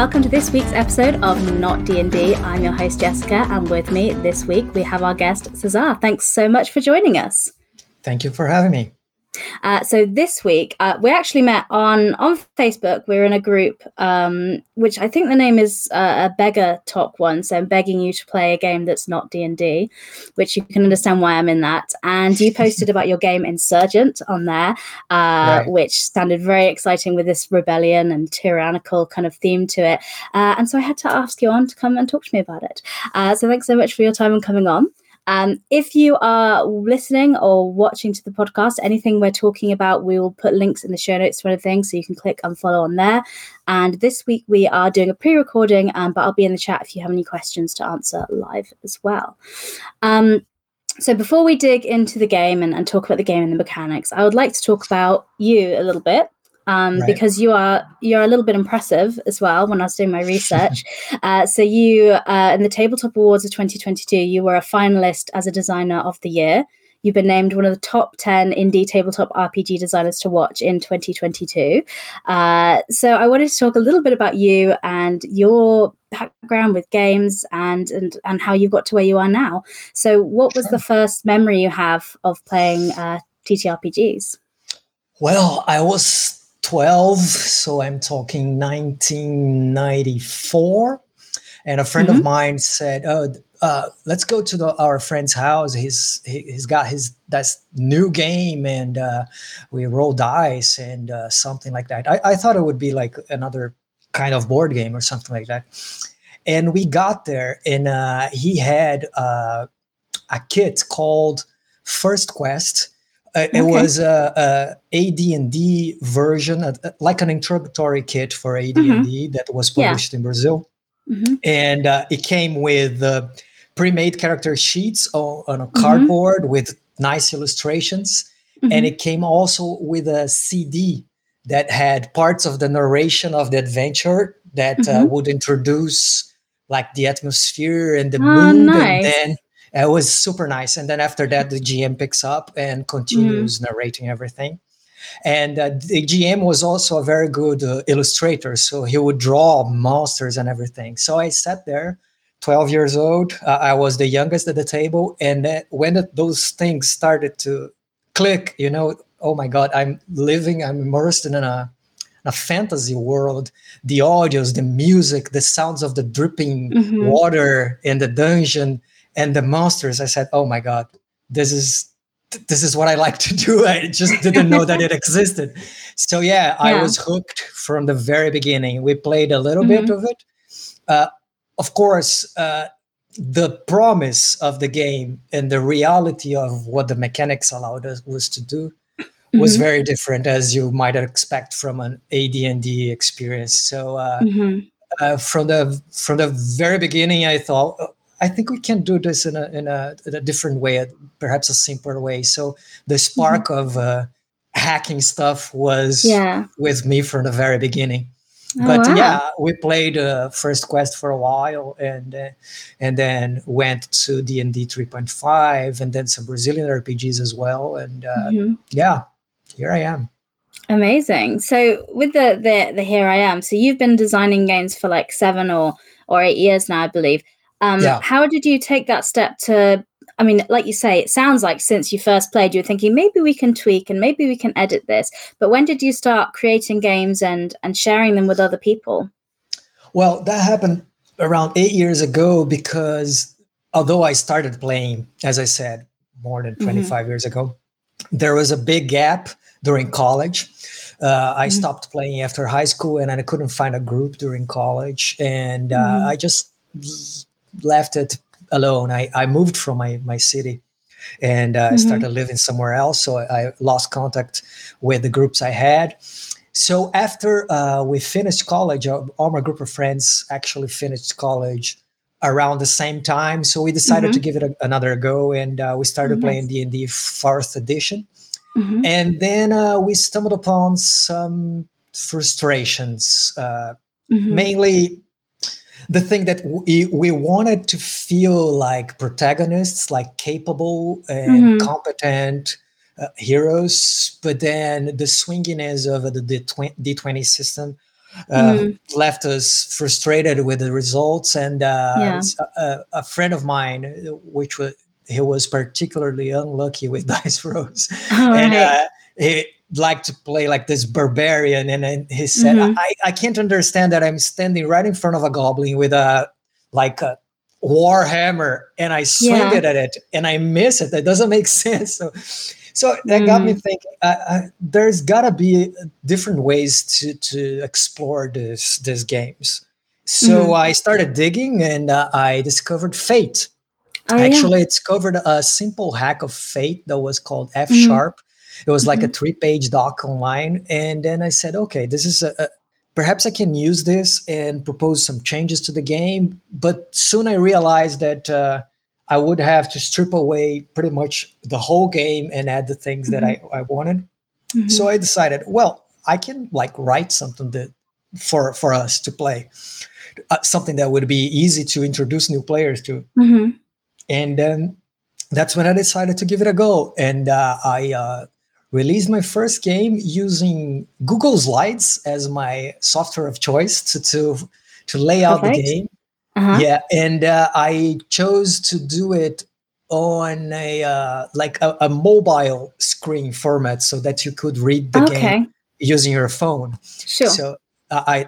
welcome to this week's episode of Not D&D. I'm your host, Jessica, and with me this week, we have our guest, Cezar. Thanks so much for joining us. Thank you for having me. So this week, we actually met on Facebook. We're in a group, which I think the name is a beggar talk one. So I'm begging you to play a game that's not D&D, which you can understand why I'm in that. And you posted about your game Insurgent on there, right, which sounded very exciting with this rebellion and tyrannical kind of theme to it. And so I had to ask you on to come and talk to me about it. So thanks so much for your time and coming on. If you are listening or watching to the podcast, anything we're talking about, we will put links in the show notes to anything, so you can click and follow on there. And this week we are doing a pre-recording, but I'll be in the chat if you have any questions to answer live as well. So before we dig into the game and talk about the game and the mechanics, I would like to talk about you a little bit. Right. Because you're a little bit impressive as well when I was doing my research. So you, in the Tabletop Awards of 2022, you were a finalist as a Designer of the Year. You've been named one of the top 10 indie tabletop RPG designers to watch in 2022. So I wanted to talk a little bit about you and your background with games and how you got to where you are now. So what was the first memory you have of playing TTRPGs? Well, I was 12, so I'm talking 1994, and a friend of mine said, "Oh, let's go to our friend's house. He's got his new game, and we roll dice and something like that." I thought it would be like another kind of board game or something like that. And we got there, and he had a kit called First Quest. It was a AD&D version, like an introductory kit for AD&D that was published in Brazil. And it came with pre-made character sheets on a cardboard with nice illustrations. And it came also with a CD that had parts of the narration of the adventure that would introduce like the atmosphere and the mood. Nice. And then it was super nice. And then after that, the GM picks up and continues narrating everything. And the GM was also a very good illustrator. So he would draw monsters and everything. So I sat there, 12 years old. I was the youngest at the table. And when those things started to click, you know, oh my God, I'm immersed in a fantasy world. The audios, the music, the sounds of the dripping water in the dungeon, and the monsters, I said, oh my God, this is what I like to do. I just didn't know that it existed. So yeah, I was hooked from the very beginning. We played a little bit of it. Of course, the promise of the game and the reality of what the mechanics allowed us was to do was very different, as you might expect from an AD&D experience. So from the very beginning, I thought, I think we can do this in a different way, perhaps a simpler way. So the spark of hacking stuff was with me from the very beginning. Oh, but we played First Quest for a while, and then went to D&D 3.5, and then some Brazilian RPGs as well. And here I am. Amazing. So with the here I am. So you've been designing games for like 7 or 8 years now, I believe. How did you take that step to, I mean, like you say, it sounds like since you first played, you were thinking maybe we can tweak and maybe we can edit this. But when did you start creating games and sharing them with other people? Well, that happened around 8 years ago, because although I started playing, as I said, more than 25 years ago, there was a big gap during college. I stopped playing after high school, and I couldn't find a group during college. And I just left it alone. I moved from my city, and I started living somewhere else. So I lost contact with the groups I had. So after we finished college, all my group of friends actually finished college around the same time. So we decided to give it another go, and we started playing D&D 4th edition. And then we stumbled upon some frustrations, mainly the thing that we wanted to feel like protagonists, like capable and competent heroes, but then the swinginess of the D20 system left us frustrated with the results. And a friend of mine, which was, he was particularly unlucky with dice rolls, he liked to play like this barbarian. And then he said, I can't understand that I'm standing right in front of a goblin with a warhammer and I swing it at it and I miss it. That doesn't make sense. So that got me thinking, there's gotta be different ways to explore these games. So I started digging and I discovered Fate. I discovered a simple hack of Fate that was called F-sharp. It was like a 3-page doc online. And then I said, okay, this is perhaps I can use this and propose some changes to the game. But soon I realized that I would have to strip away pretty much the whole game and add the things that I wanted. So I decided, well, I can like write something that for us to play, something that would be easy to introduce new players to. And then that's when I decided to give it a go. And I released my first game using Google Slides as my software of choice to lay out the game. Yeah, and I chose to do it on a mobile screen format so that you could read the game using your phone. Sure. So I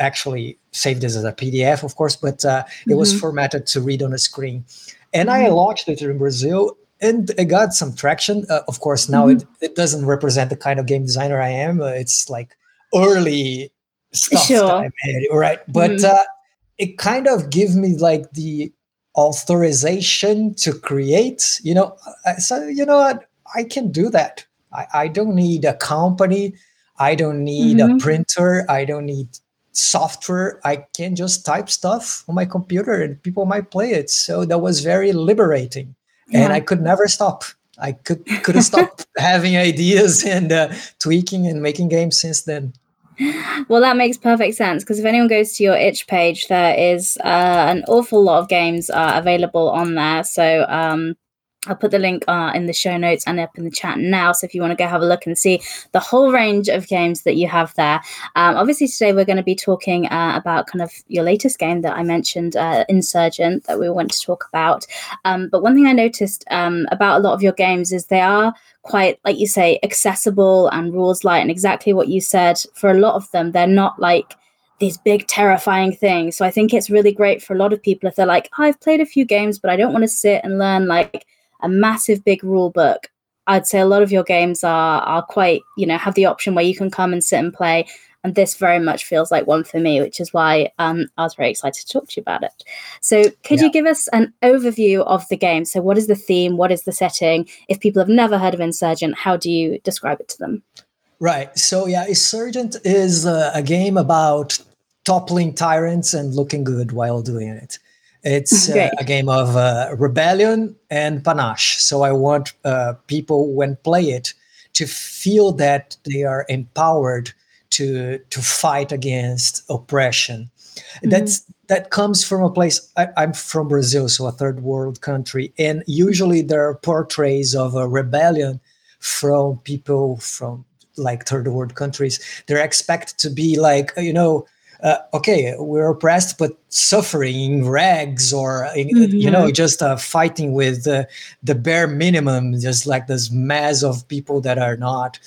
actually saved this as a PDF, of course, but it was formatted to read on a screen. And I launched it in Brazil, and I got some traction. Of course, now it doesn't represent the kind of game designer I am. It's like early stuff that I made, right? But it kind of gave me like the authorization to create, you know. So, you know what? I can do that. I don't need a company. I don't need a printer. I don't need software. I can just type stuff on my computer and people might play it. So that was very liberating. And I could never stop. I couldn't stop having ideas and tweaking and making games since then. Well, that makes perfect sense, because if anyone goes to your itch page, there is an awful lot of games available on there. So I'll put the link in the show notes and up in the chat now. So if you want to go have a look and see the whole range of games that you have there. Obviously, today we're going to be talking about kind of your latest game that I mentioned, Insurgent, that we want to talk about. But one thing I noticed about a lot of your games is they are quite, like you say, accessible and rules light. And exactly what you said, for a lot of them, they're not like these big terrifying things. So I think it's really great for a lot of people if they're like, oh, I've played a few games, but I don't want to sit and learn like a massive big rule book. I'd say a lot of your games are quite, you know, have the option where you can come and sit and play. And this very much feels like one for me, which is why I was very excited to talk to you about it. So could you give us an overview of the game? So what is the theme? What is the setting? If people have never heard of Insurgent, how do you describe it to them? Right. So yeah, Insurgent is a game about toppling tyrants and looking good while doing it. It's a game of rebellion and panache. So I want people, when play it, to feel that they are empowered to fight against oppression. That comes from a place. I'm from Brazil, so a third world country, and usually there are portrays of a rebellion from people from like third world countries. They're expected to be like, you know, okay, we're oppressed, but suffering in rags or, you know, just fighting with the bare minimum, just like this mass of people that are not,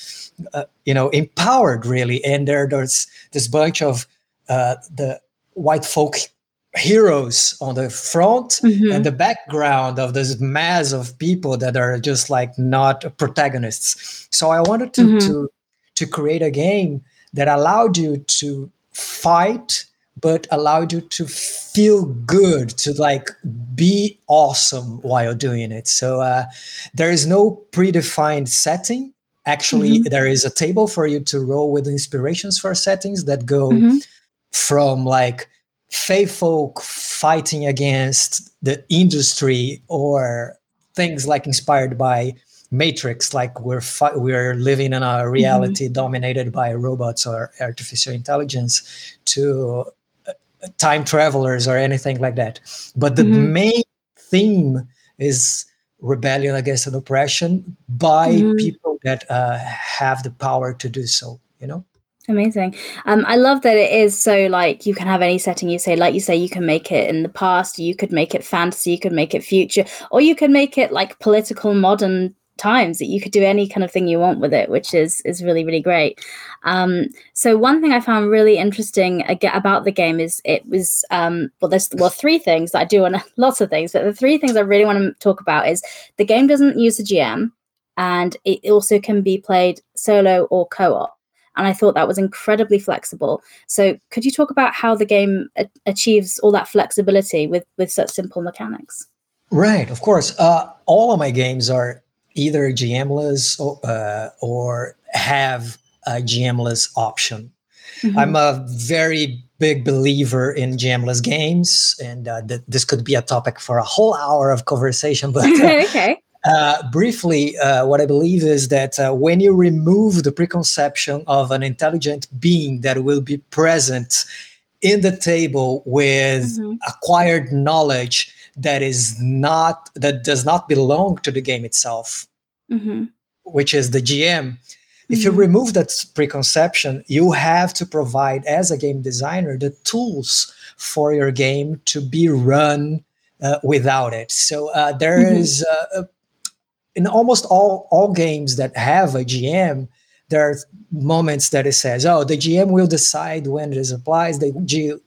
you know, empowered really. And there's this bunch of the white folk heroes on the front and the background of this mass of people that are just like not protagonists. So I wanted to create a game that allowed you to fight, but allowed you to feel good, to like be awesome while doing it. So there is no predefined setting. Actually, there is a table for you to roll with inspirations for settings that go from like fae folk fighting against the industry, or things like inspired by Matrix, like we're living in a reality dominated by robots or artificial intelligence, to time travelers or anything like that. But the main theme is rebellion against an oppression by people that have the power to do so, you know? Amazing. I love that it is so like you can have any setting you say, like you say, you can make it in the past, you could make it fantasy, you could make it future, or you can make it like political modern times, that you could do any kind of thing you want with it, which is really, really great. So one thing I found really interesting about the game is it was, there's three things that I do, and lots of things, but the three things I really want to talk about is the game doesn't use a GM, and it also can be played solo or co-op. And I thought that was incredibly flexible. So could you talk about how the game achieves all that flexibility with such simple mechanics? Right, of course. All of my games are either GM-less or have a GM-less option. Mm-hmm. I'm a very big believer in GM-less games, and this could be a topic for a whole hour of conversation. But okay. Briefly, what I believe is that when you remove the preconception of an intelligent being that will be present in the table with mm-hmm. acquired knowledge that does not belong to the game itself, mm-hmm. which is the GM. Mm-hmm. If you remove that preconception, you have to provide, as a game designer, the tools for your game to be run without it. So there mm-hmm. is, in almost all games that have a GM, there are moments that it says, oh, the GM will decide when this applies, the GM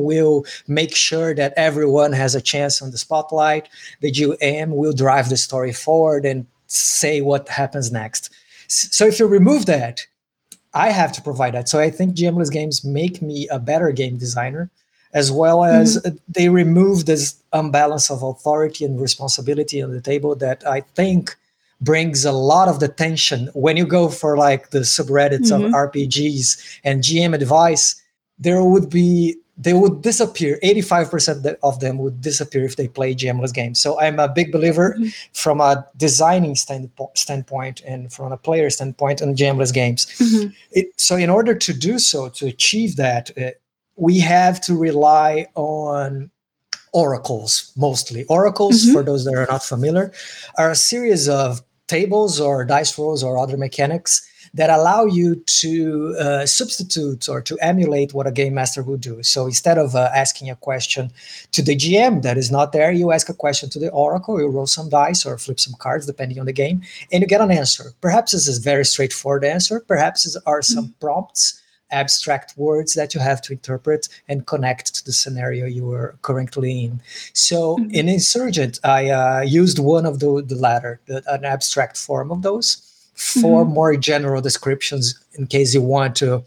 will make sure that everyone has a chance on the spotlight, the GM will drive the story forward and say what happens next. So if you remove that, I have to provide that. So I think GMless games make me a better game designer, as well as mm-hmm. they remove this imbalance of authority and responsibility on the table that I think brings a lot of the tension. When you go for like the subreddits mm-hmm. of RPGs and GM advice, they would disappear. 85% of them would disappear if they play GMless games. So I'm a big believer mm-hmm. from a designing standpoint and from a player standpoint on GMless games. Mm-hmm. So in order to do so, to achieve that, we have to rely on oracles mostly. Oracles, mm-hmm. for those that are not familiar, are a series of tables or dice rolls or other mechanics that allow you to substitute or to emulate what a game master would do. So instead of asking a question to the GM that is not there, you ask a question to the oracle, you roll some dice or flip some cards, depending on the game, and you get an answer. Perhaps this is a very straightforward answer. Perhaps there are some prompts, abstract words that you have to interpret and connect to the scenario you are currently in. So mm-hmm. in Insurgent, I used one of the latter, an abstract form of those, for mm-hmm. more general descriptions in case you want to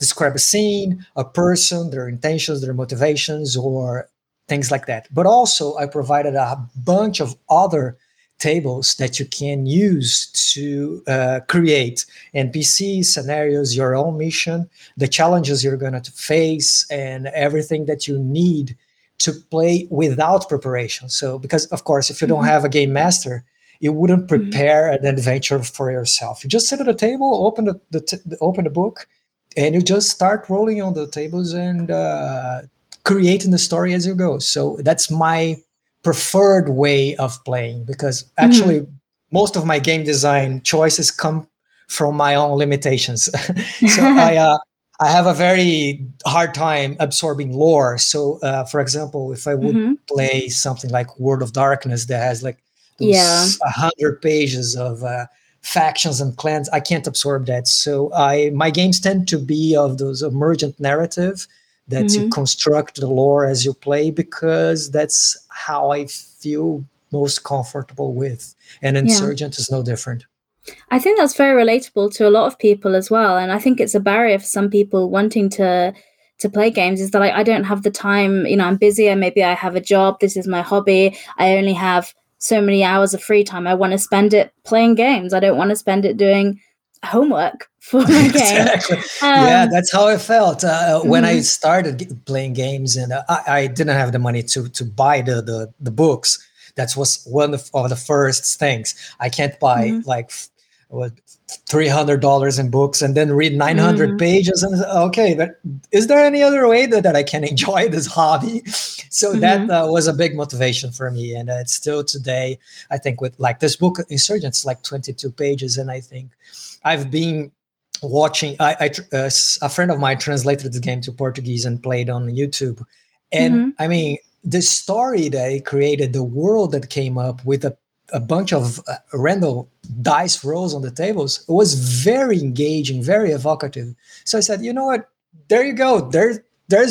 describe a scene, a person, their intentions, their motivations, or things like that. But also I provided a bunch of other tables that you can use to create NPCs, scenarios, your own mission, the challenges you're going to face, and everything that you need to play without preparation. So, because of course, if you mm-hmm. don't have a game master, you wouldn't prepare mm-hmm. an adventure for yourself. You just sit at a table, open the book, and you just start rolling on the tables and creating the story as you go. So that's my preferred way of playing, because actually mm-hmm. most of my game design choices come from my own limitations. So I have a very hard time absorbing lore. So for example, if I would mm-hmm. play something like World of Darkness that has like 100 pages of factions and clans, I can't absorb that. So my games tend to be of those emergent narrative that mm-hmm. you construct the lore as you play, because that's how I feel most comfortable with. And Insurgent is no different. I think that's very relatable to a lot of people as well. And I think it's a barrier for some people wanting to play games, is that I don't have the time, I'm busy, and maybe I have a job, this is my hobby, I only have so many hours of free time. I want to spend it playing games. I don't want to spend it doing homework for my game. Exactly. That's how I felt when I started playing games, and I didn't have the money to buy the books. That was one of the first things. I can't buy $300 in books and then read 900 pages. And okay, but is there any other way that I can enjoy this hobby? So that was a big motivation for me. And it's still today, I think, with like this book, Insurgents, like 22 pages. And I think I've been watching, a friend of mine translated the game to Portuguese and played on YouTube. And I mean, the story that it created, the world that came up with a bunch of random dice rolls on the tables, it was very engaging, very evocative. So I said, you know what? There you go. There's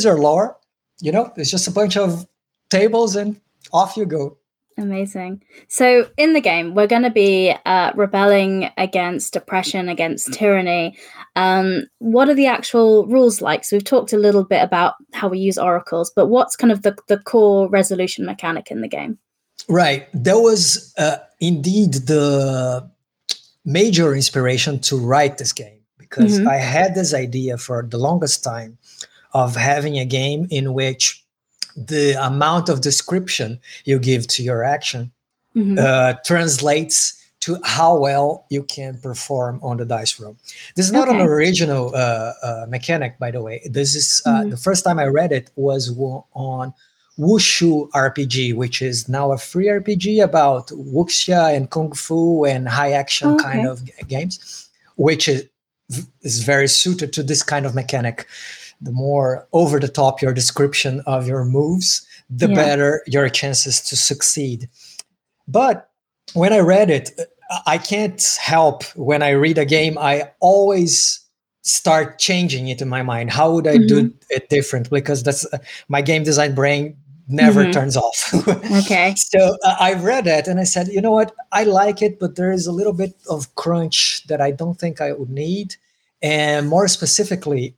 your lore. You know, it's just a bunch of tables and off you go. Amazing. So in the game, we're going to be rebelling against oppression, against tyranny. What are the actual rules like? So we've talked a little bit about how we use oracles, but what's kind of the core resolution mechanic in the game? Right. There was indeed the major inspiration to write this game, because I had this idea for the longest time of having a game in which the amount of description you give to your action translates to how well you can perform on the dice roll. This is not an original mechanic, by the way. This is the first time I read it was on Wushu RPG, which is now a free RPG about Wuxia and Kung Fu and high action kind of games, which is very suited to this kind of mechanic. The more over the top your description of your moves, the better your chances to succeed. But when I read it, I can't help, when I read a game, I always start changing it in my mind. How would I do it different? Because that's my game design brain never turns off. Okay. So I read that and I said, you know what? I like it, but there is a little bit of crunch that I don't think I would need. And more specifically,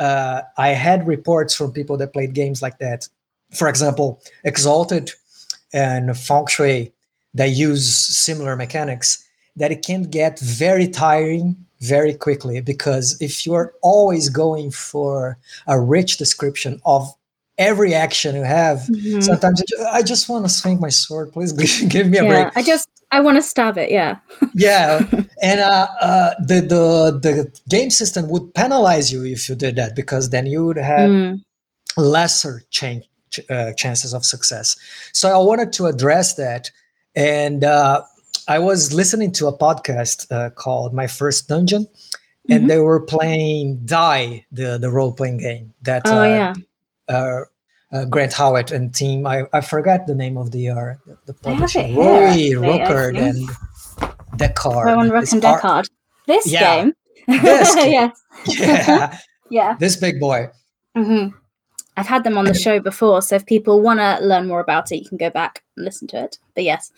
I had reports from people that played games like that. For example, Exalted and Feng Shui, they use similar mechanics, that it can get very tiring very quickly, because if you're always going for a rich description of every action you have, sometimes I just want to swing my sword. Please give me a break. I want to stab it, and the game system would penalize you if you did that, because then you would have lesser chances of success. So I wanted to address that, and I was listening to a podcast called My First Dungeon, and they were playing Die, the role-playing game that Grant Howitt and team, I forgot the name of the publisher, Roy Ruckert and Deckard. Roy and Ruckert and Deckard. This game? This game. This big boy. I've had them on the show before, so if people want to learn more about it, you can go back and listen to it. But yes.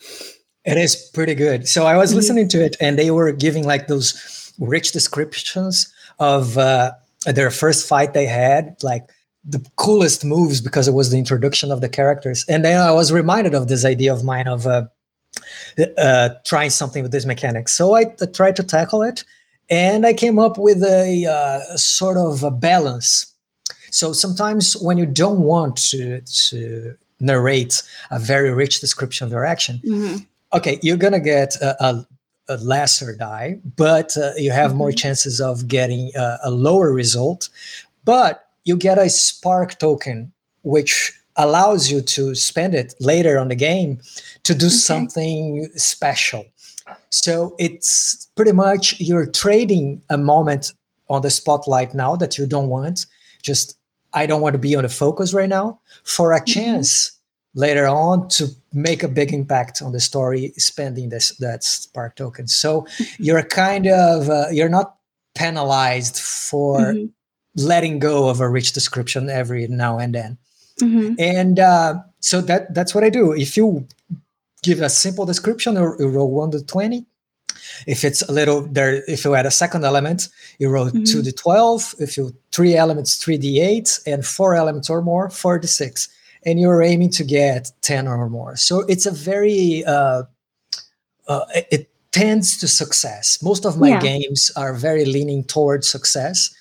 It is pretty good. So I was listening to it, and they were giving like those rich descriptions of their first fight they had, like the coolest moves, because it was the introduction of the characters. And then I was reminded of this idea of mine of trying something with this mechanic. So I tried to tackle it, and I came up with a sort of a balance. So sometimes when you don't want to narrate a very rich description of your action, okay, you're going to get a lesser die, but you have more chances of getting a lower result. But you get a spark token, which allows you to spend it later on the game to do something special. So it's pretty much you're trading a moment on the spotlight now that you don't want, just I don't want to be on the focus right now, for a chance later on to make a big impact on the story, spending that spark token. So you're kind of, you're not penalized for letting go of a rich description every now and then. And so that's what I do. If you give a simple description, you roll 1d20. If it's a little there, if you add a second element, you roll 2d12. If you three elements, 3d8, and four elements or more, 4d6. And you're aiming to get 10 or more. So it's a very, it tends to success. Most of my games are very leaning towards success.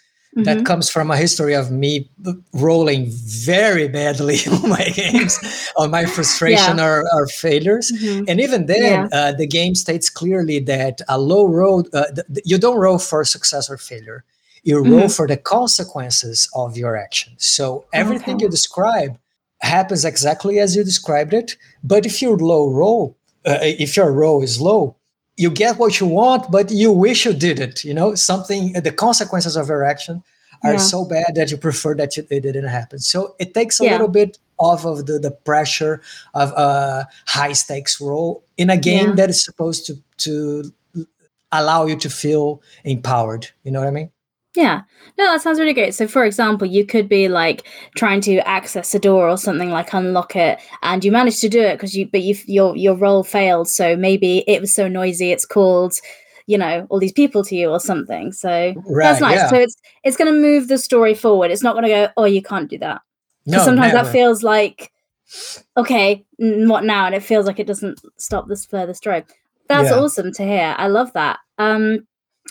That comes from a history of me rolling very badly on my games, on my frustration or failures. And even then, the game states clearly that a low roll, you don't roll for success or failure. You roll for the consequences of your action. So everything you describe happens exactly as you described it. But if your roll is low, you get what you want, but you wish you didn't, you know, something, the consequences of your action are so bad that you prefer that it didn't happen. So it takes a little bit off of the pressure of a high stakes role in a game that is supposed to allow you to feel empowered. You know what I mean? Yeah. No, that sounds really great. So, for example, you could be like trying to access a door or something, like unlock it, and you managed to do it because your role failed. So maybe it was so noisy, it's called, you know, all these people to you or something. So that's nice. Yeah. So it's going to move the story forward. It's not going to go, oh, you can't do that. No, sometimes never. That feels like, okay, what now? And it feels like it doesn't stop this further story. That's awesome to hear. I love that.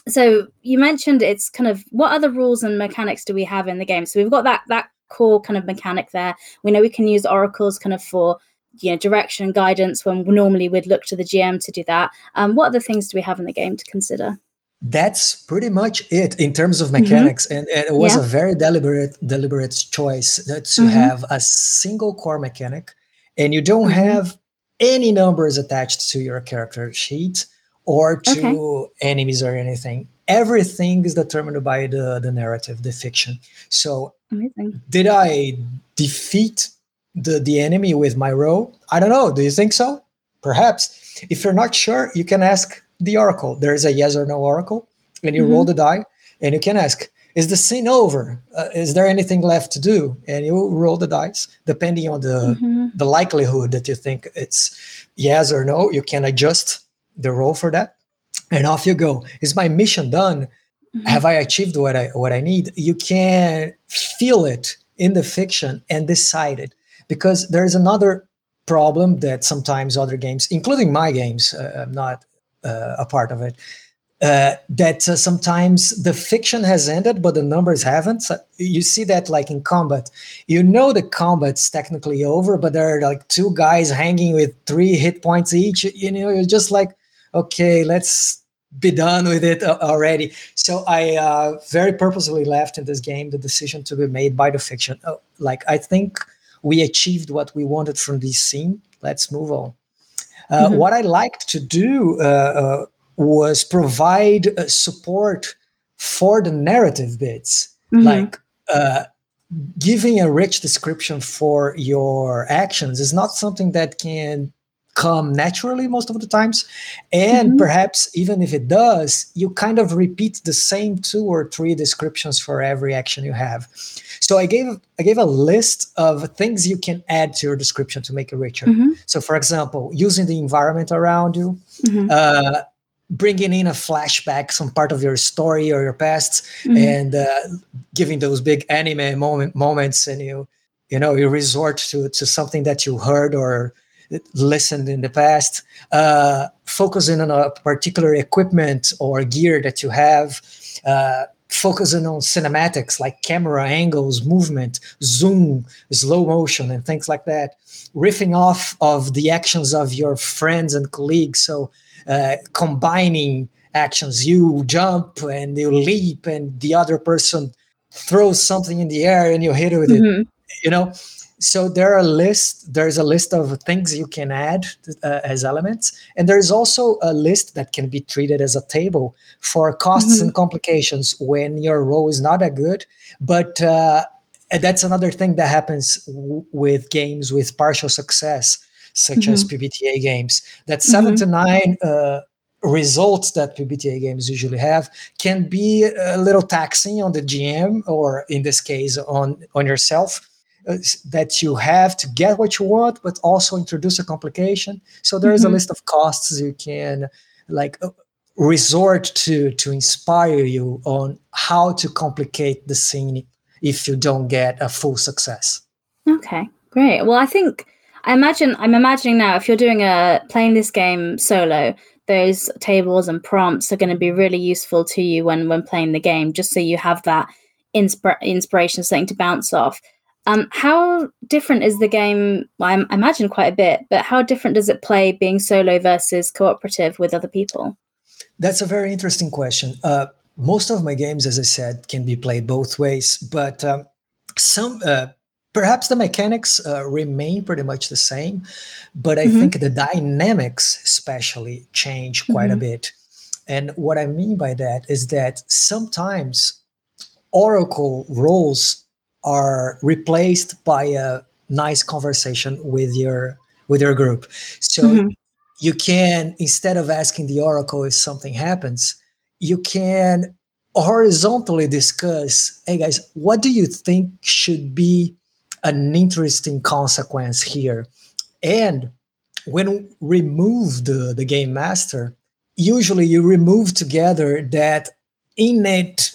So you mentioned it's kind of, what other rules and mechanics do we have in the game? So we've got that core kind of mechanic there. We know we can use oracles kind of for, you know, direction and guidance when normally we'd look to the GM to do that. What other things do we have in the game to consider? That's pretty much it in terms of mechanics. Mm-hmm. And it was a very deliberate choice that to have a single core mechanic, and you don't have any numbers attached to your character sheet or to enemies or anything. Everything is determined by the narrative, the fiction. So did I defeat the enemy with my roll? I don't know. Do you think so? Perhaps. If you're not sure, you can ask the oracle. There is a yes or no oracle, and you roll the die, and you can ask, is the scene over? Is there anything left to do? And you roll the dice, depending on the likelihood that you think it's yes or no. You can adjust the role for that, and off you go. Is my mission done? Have I achieved what I need? You can feel it in the fiction and decide it, because there is another problem that sometimes other games, including my games, I'm not a part of it, that sometimes the fiction has ended, but the numbers haven't. So you see that like in combat, you know, the combat's technically over, but there are like two guys hanging with 3 hit points each, you know, you're just like, okay, let's be done with it already. So I very purposely left in this game the decision to be made by the fiction. Oh, like, I think we achieved what we wanted from this scene. Let's move on. What I liked to do was provide support for the narrative bits, like giving a rich description for your actions is not something that can come naturally most of the times. And perhaps even if it does, you kind of repeat the same 2 or 3 descriptions for every action you have. So I gave a list of things you can add to your description to make it richer. So for example, using the environment around you, bringing in a flashback, some part of your story or your past, and giving those big anime moments, and you know, you resort to something that you heard or listened in the past, focusing on a particular equipment or gear that you have, focusing on cinematics like camera angles, movement, zoom, slow motion, and things like that, riffing off of the actions of your friends and colleagues. So combining actions, you jump and you leap and the other person throws something in the air and you hit it with it, you know? So there's a list of things you can add as elements. And there's also a list that can be treated as a table for costs and complications when your role is not that good. But that's another thing that happens with games with partial success, such as PBTA games. That 7 to 9 results that PBTA games usually have can be a little taxing on the GM, or in this case, on yourself, that you have to get what you want, but also introduce a complication. So there is a list of costs you can like resort to inspire you on how to complicate the scene if you don't get a full success. Okay, great. Well, I think I'm imagining now, if you're playing this game solo, those tables and prompts are going to be really useful to you when playing the game, just so you have that inspiration, something to bounce off. How different is the game? Well, I imagine quite a bit, but how different does it play being solo versus cooperative with other people? That's a very interesting question. Most of my games, as I said, can be played both ways, but some Perhaps the mechanics remain pretty much the same, but I think the dynamics especially change quite a bit. And what I mean by that is that sometimes oracle roles are replaced by a nice conversation with your group. So you can, instead of asking the oracle if something happens, you can horizontally discuss, hey guys, what do you think should be an interesting consequence here? And when we remove the game master, usually you remove together that innate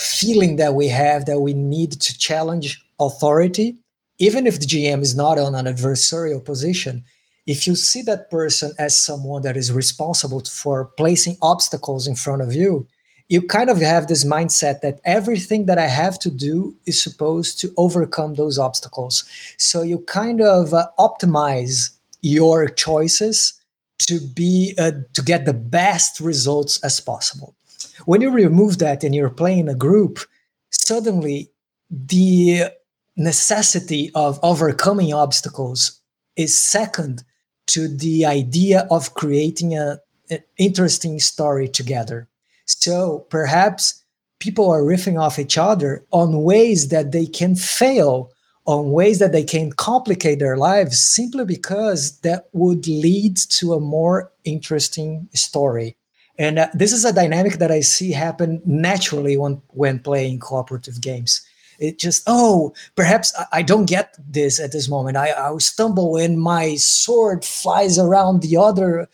feeling that we have that we need to challenge authority, even if the GM is not on an adversarial position. If you see that person as someone that is responsible for placing obstacles in front of you, you kind of have this mindset that everything that I have to do is supposed to overcome those obstacles. So you kind of optimize your choices to get the best results as possible. When you remove that and you're playing a group, suddenly the necessity of overcoming obstacles is second to the idea of creating an interesting story together. So perhaps people are riffing off each other on ways that they can fail, on ways that they can complicate their lives, simply because that would lead to a more interesting story. And this is a dynamic that I see happen naturally when playing cooperative games. It just, perhaps I don't get this at this moment. I stumble and my sword flies around the other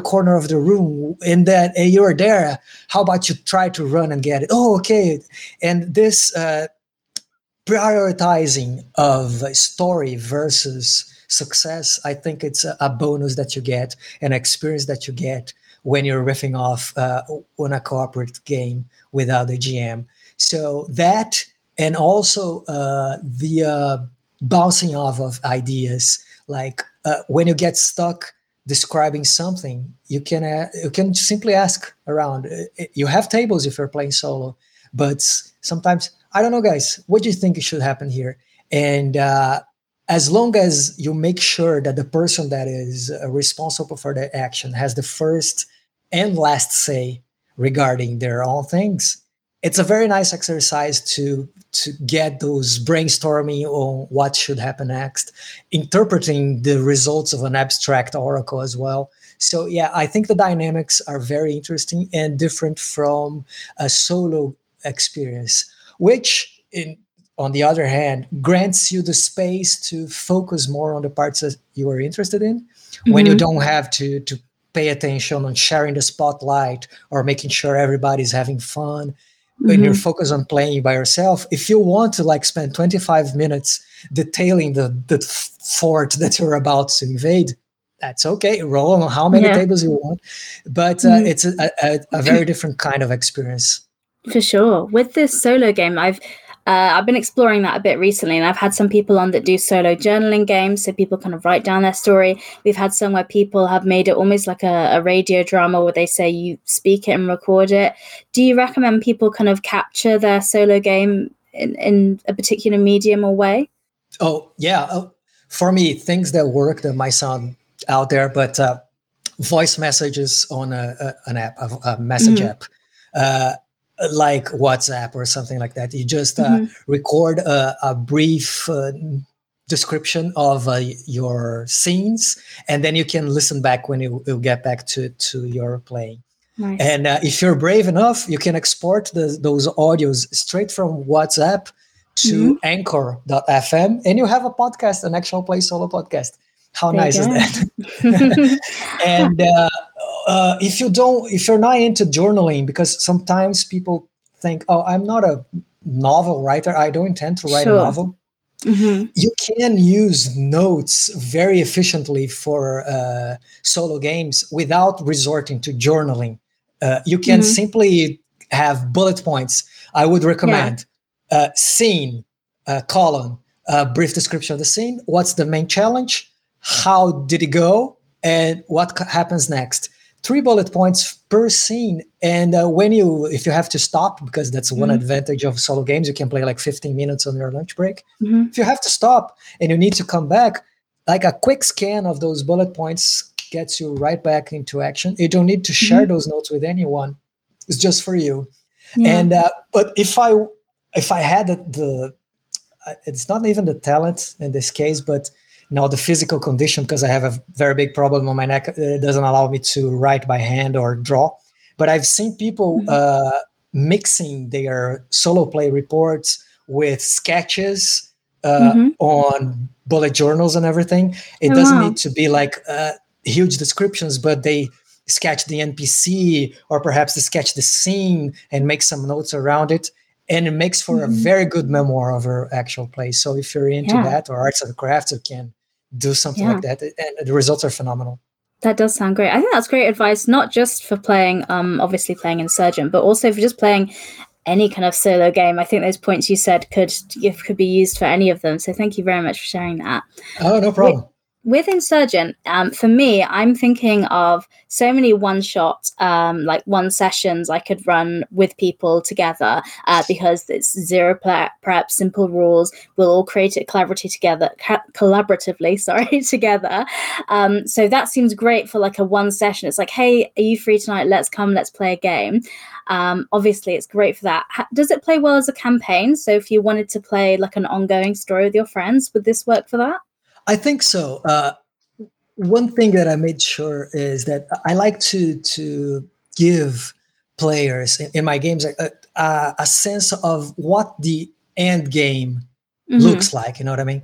corner of the room, and then hey, you're there. How about you try to run and get it? Oh, okay. And this prioritizing of story versus success, I think it's a bonus that you get, an experience that you get when you're riffing off on a cooperative game without a GM. So that, and also the bouncing off of ideas, like when you get stuck describing something, you can simply ask around. You have tables if you're playing solo, but sometimes, I don't know, guys, what do you think should happen here? And as long as you make sure that the person that is responsible for the action has the first and last say regarding their own things, it's a very nice exercise to get those brainstorming on what should happen next, interpreting the results of an abstract oracle as well. So yeah, I think the dynamics are very interesting and different from a solo experience, which, on the other hand, grants you the space to focus more on the parts that you are interested in, when you don't have to pay attention on sharing the spotlight or making sure everybody's having fun. When you're focused on playing by yourself, if you want to like spend 25 minutes detailing the fort that you're about to invade, that's okay. Roll on how many tables you want. But it's a very different kind of experience. For sure. With this solo game, I've been exploring that a bit recently, and I've had some people on that do solo journaling games, so people kind of write down their story. We've had some where people have made it almost like a radio drama where they say you speak it and record it. Do you recommend people kind of capture their solo game in a particular medium or way? Oh, yeah. For me, things that work that might sound out there, but voice messages on an app, a message app. Like WhatsApp or something like that. You just record a brief description of your scenes, and then you can listen back when you get back to your playing. Nice. And if you're brave enough, you can export those audios straight from WhatsApp to anchor.fm, and you have a podcast, an actual play solo podcast. How there nice is that? And if you're not into journaling, because sometimes people think, oh, I'm not a novel writer, I don't intend to write a novel. You can use notes very efficiently for solo games without resorting to journaling. You can simply have bullet points. I would recommend scene, column, brief description of the scene. What's the main challenge? How did it go? And what happens next? 3 bullet points per scene. And if you have to stop, because that's one advantage of solo games, you can play like 15 minutes on your lunch break. Mm-hmm. If you have to stop and you need to come back, like a quick scan of those bullet points gets you right back into action. You don't need to share those notes with anyone. It's just for you. Yeah. And but if I had the it's not even the talent in this case, but now the physical condition, because I have a very big problem on my neck. It doesn't allow me to write by hand or draw. But I've seen people mixing their solo play reports with sketches on bullet journals and everything. It doesn't need to be like huge descriptions, but they sketch the NPC or perhaps they sketch the scene and make some notes around it. And it makes for a very good memoir of her actual play. So if you're into that or arts and crafts, you can do something like that. And the results are phenomenal. That does sound great. I think that's great advice, not just for playing, obviously playing Insurgent, but also for just playing any kind of solo game. I think those points you said could be used for any of them. So thank you very much for sharing that. Oh, no problem. With Insurgent, for me, I'm thinking of so many one-shot, like one sessions I could run with people together because it's zero prep, simple rules. We'll all create it collaboratively. So that seems great for like a one session. It's like, hey, are you free tonight? Let's come, let's play a game. Obviously, it's great for that. Does it play well as a campaign? So if you wanted to play like an ongoing story with your friends, would this work for that? I think so. One thing that I made sure is that I like to give players in my games a sense of what the end game looks like. You know what I mean?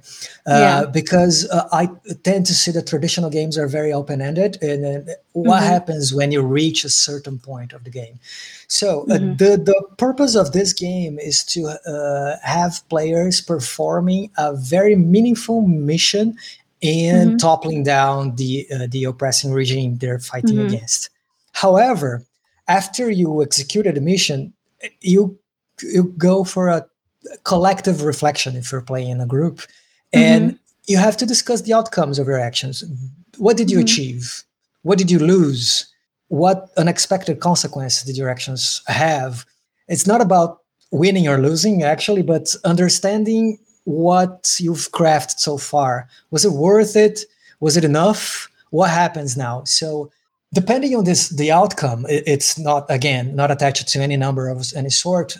Because I tend to see that traditional games are very open-ended, and what happens when you reach a certain point of the game. So the purpose of this game is to have players performing a very meaningful mission and toppling down the oppressing regime they're fighting against. However, after you executed a mission, you go for a collective reflection if you're playing in a group, and you have to discuss the outcomes of your actions. What did you achieve? What did you lose? What unexpected consequences did your actions have? It's not about winning or losing actually, but understanding what you've crafted so far. Was it worth it? Was it enough? What happens now? So depending on this, the outcome, it's not, again, not attached to any number of any sort.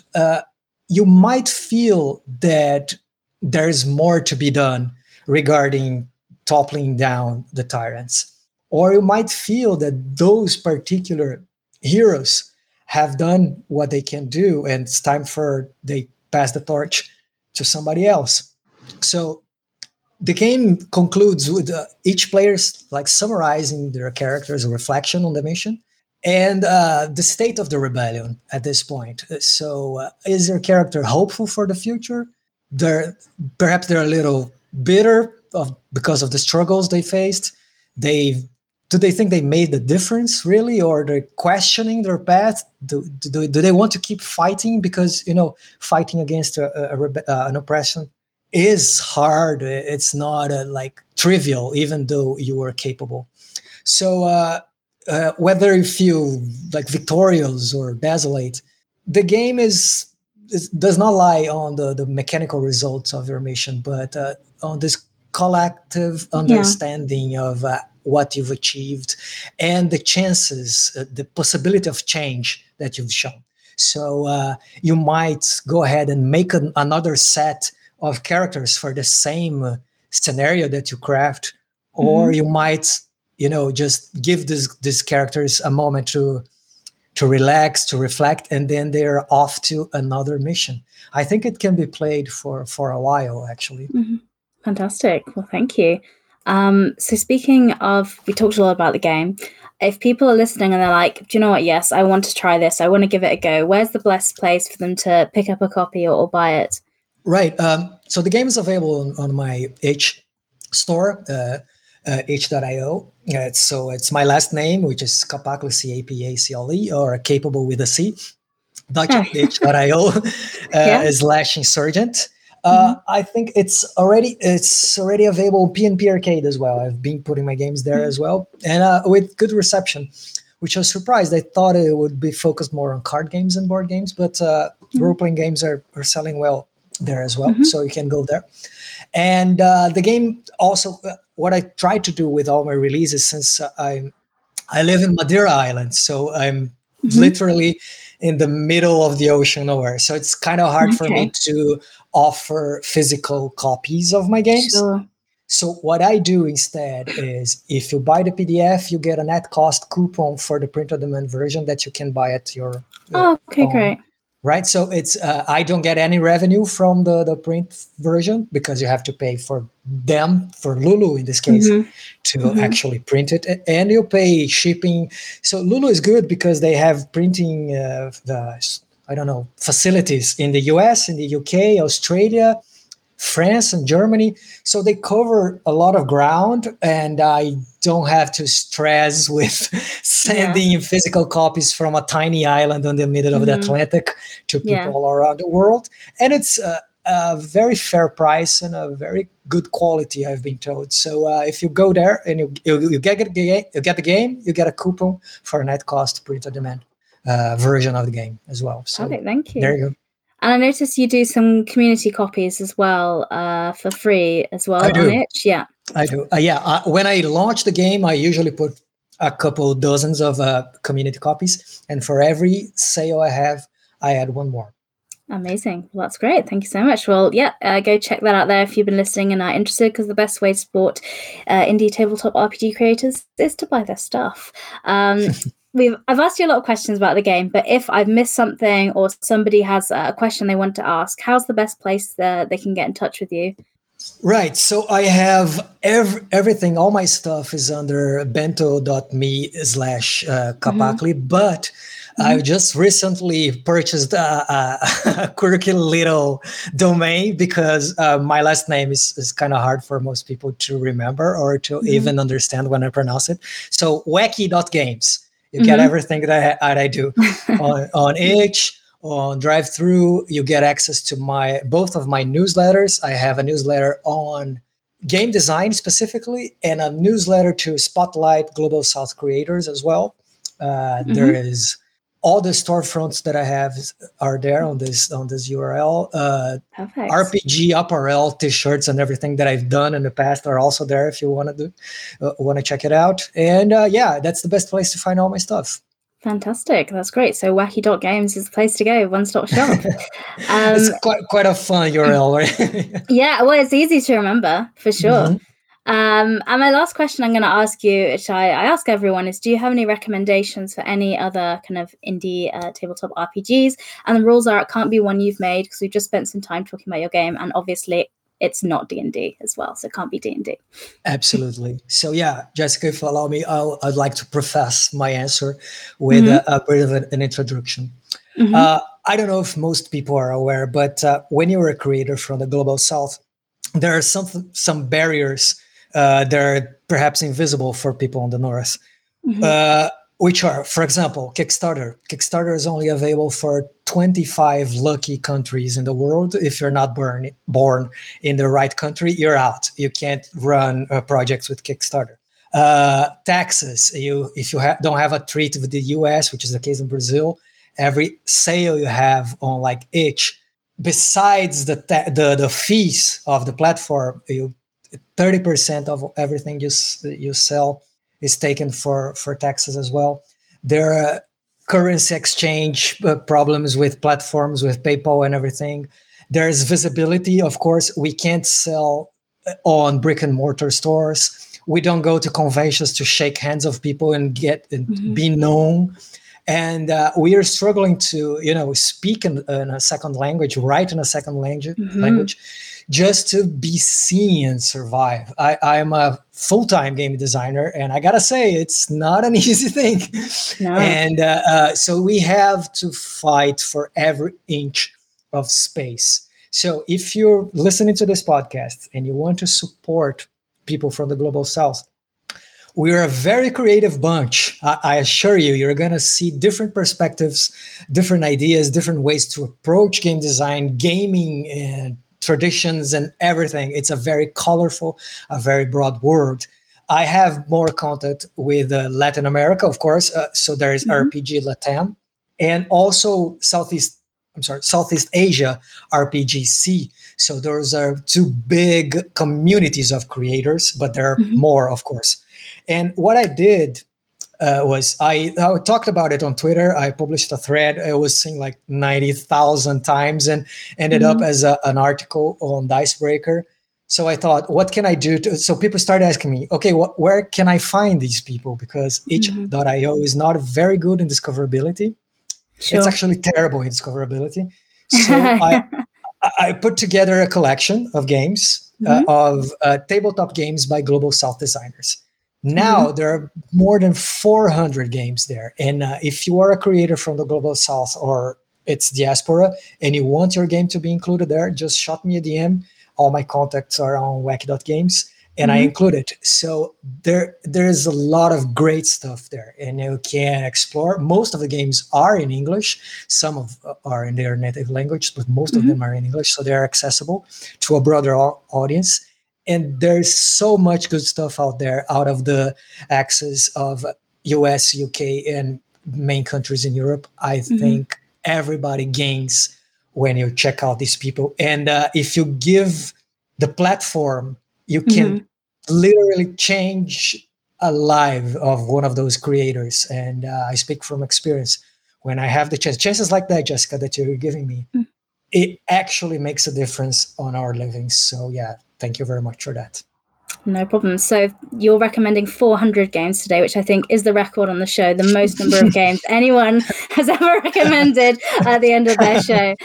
You might feel that there is more to be done regarding toppling down the tyrants. Or you might feel that those particular heroes have done what they can do and it's time for they pass the torch to somebody else. So the game concludes with each player's like summarizing their character's reflection on the mission. And the state of the rebellion at this point. So is your character hopeful for the future? Perhaps they're a little bitter because of the struggles they faced. Do they think they made the difference, really? Or they're questioning their path? Do they want to keep fighting? Because, you know, fighting against an oppression is hard. It's not trivial, even though you are capable. So... whether you feel like victorious or desolate, the game does not lie on the mechanical results of your mission, but on this collective understanding of what you've achieved and the chances, the possibility of change that you've shown. So you might go ahead and make another set of characters for the same scenario that you craft, or you might... you know, just give these characters a moment to relax, to reflect, and then they're off to another mission. I think it can be played for a while, actually. Mm-hmm. Fantastic. Well, thank you. So speaking of, we talked a lot about the game. If people are listening and they're like, do you know what? Yes, I want to try this. I want to give it a go. Where's the best place for them to pick up a copy or buy it? Right. So the game is available on my itch store, itch.io. So it's my last name, which is Capacle, C-A-P-A-C-L-E, or capable with a C, itch.io /insurgent. I think it's already available on PNP Arcade as well. I've been putting my games there as well. And with good reception. which I was surprised. I thought it would be focused more on card games and board games, but role-playing games are selling well there as well. Mm-hmm. So you can go there. And the game also, what I try to do with all my releases, since I live in Madeira Island, so I'm literally in the middle of the ocean nowhere. So it's kind of hard for me to offer physical copies of my games. Sure. So what I do instead is, if you buy the PDF, you get a net cost coupon for the print-on-demand version that you can buy at your own. Great. Right? So it's I don't get any revenue from the print version, because you have to pay for them, for Lulu in this case, to actually print it. And you pay shipping. So Lulu is good because they have printing, facilities in the US, in the UK, Australia, France, and Germany. So they cover a lot of ground, and I don't have to stress with sending physical copies from a tiny island in the middle of the Atlantic to people around the world. And it's a very fair price and a very good quality, I've been told. So if you go there and you get the game, you get a coupon for a net cost print-on-demand version of the game as well. So thank you. There you go. And I noticed you do some community copies as well for free as well on itch. Yeah, I do. When I launch the game, I usually put a couple dozens of community copies. And for every sale I have, I add one more. Amazing. Well, that's great. Thank you so much. Well, go check that out there if you've been listening and are interested, because the best way to support indie tabletop RPG creators is to buy their stuff. I've asked you a lot of questions about the game, but if I've missed something or somebody has a question they want to ask, how's the best place that they can get in touch with you? Right. So I have everything. All my stuff is under bento.me/capacle, but I just recently purchased a quirky little domain, because my last name is kind of hard for most people to remember or to even understand when I pronounce it. So wacky.games. You get everything that I do on itch, on DriveThru. You get access to both of my newsletters. I have a newsletter on game design specifically, and a newsletter to spotlight Global South creators as well. There is all the storefronts that I have are there on this URL. RPG apparel, t-shirts, and everything that I've done in the past are also there if you want to check it out. And that's the best place to find all my stuff. Fantastic. That's great. So wacky.games is the place to go, one-stop shop. It's quite a fun URL, right? It's easy to remember, for sure. And my last question I'm going to ask you, which I ask everyone, is do you have any recommendations for any other kind of indie tabletop RPGs? And the rules are it can't be one you've made, because we've just spent some time talking about your game, and obviously it's not D&D as well, so it can't be D&D. Absolutely. So Jessica, if you allow me, I'd like to preface my answer with a bit of an introduction. I don't know if most people are aware, but when you're a creator from the Global South, there are some barriers that are perhaps invisible for people on the North, which are, for example, Kickstarter. Kickstarter is only available for 25 lucky countries in the world. If you're not born in the right country, you're out. You can't run projects with Kickstarter. Taxes. If you don't have a treaty with the US, which is the case in Brazil, every sale you have on like itch, besides the fees of the platform, 30% of everything you sell is taken for taxes as well. There are currency exchange problems with platforms, with PayPal and everything. There's visibility. Of course, we can't sell on brick and mortar stores. We don't go to conventions to shake hands of people and be known. And we are struggling to, speak in a second language, write in a second language, just to be seen and survive. I'm a full-time game designer, and I gotta say, it's not an easy thing. No. And so we have to fight for every inch of space. So if you're listening to this podcast and you want to support people from the Global South, we're a very creative bunch. I assure you, you're going to see different perspectives, different ideas, different ways to approach game design, gaming, and traditions, and everything. It's a very colorful, a very broad world. I have more contact with Latin America, of course. So there is RPG Latam, and also Southeast Asia RPG-C. So those are two big communities of creators, but there are more, of course. And what I did was I talked about it on Twitter. I published a thread. It was seen like 90,000 times and ended up as an article on Dicebreaker. So I thought, what can I do? So people started asking me, okay, where can I find these people? Because itch.io is not very good in discoverability. Sure. It's actually terrible in discoverability. So I put together a collection of games of tabletop games by Global South designers. Now there are more than 400 games there. And if you are a creator from the Global South or its diaspora and you want your game to be included there, just shoot me a DM. All my contacts are on wacky.games, and I include it. So there is a lot of great stuff there, and you can explore. Most of the games are in English. Some are in their native language, but most of them are in English, so they're accessible to a broader audience. And there's so much good stuff out there out of the axis of US, UK, and main countries in Europe. I think everybody gains when you check out these people. And if you give the platform, you can literally change a life of one of those creators. And I speak from experience. When I have the chances like that, Jessica, that you're giving me, it actually makes a difference on our living. So yeah, thank you very much for that. No problem. So you're recommending 400 games today, which I think is the record on the show, the most number of games anyone has ever recommended at the end of their show.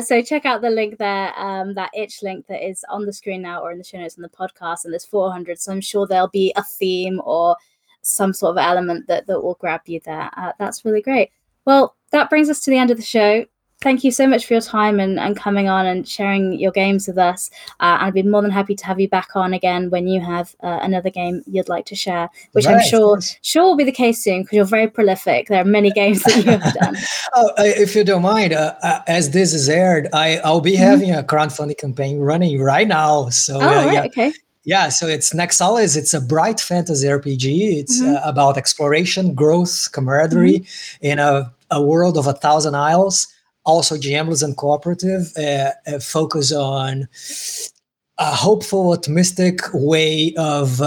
So check out the link there, that itch link that is on the screen now or in the show notes on the podcast, and there's 400. So I'm sure there'll be a theme or some sort of element that will grab you there. That's really great. Well, that brings us to the end of the show. Thank you so much for your time and coming on and sharing your games with us. I'd be more than happy to have you back on again when you have another game you'd like to share, which I'm sure will be the case soon because you're very prolific. There are many games that you have done. If you don't mind, as this is aired, I'll be having a crowdfunding campaign running right now. So, okay. Yeah, so it's Nexalis. It's a bright fantasy RPG. It's about exploration, growth, camaraderie in a world of 1,000 isles. Also GMless and cooperative, focus on a hopeful, optimistic way of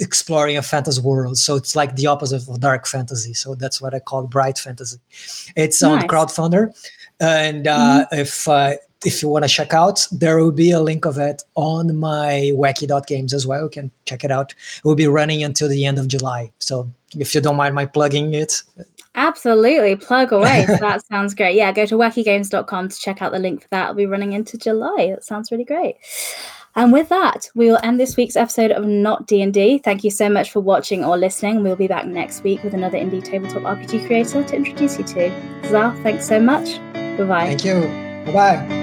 exploring a fantasy world. So it's like the opposite of dark fantasy. So that's what I call bright fantasy. It's on Crowdfunder. And if you want to check out, there will be a link of it on my wacky.games as well. You can check it out. It will be running until the end of July. So if you don't mind my plugging it. Absolutely. Plug away. So that sounds great. Yeah, go to wackygames.com to check out the link for that. It'll be running into July. That sounds really great. And with that, we will end this week's episode of Not D&D. Thank you so much for watching or listening. We'll be back next week with another indie tabletop RPG creator to introduce you to. Cezar, thanks so much. Goodbye. Thank you. Bye-bye.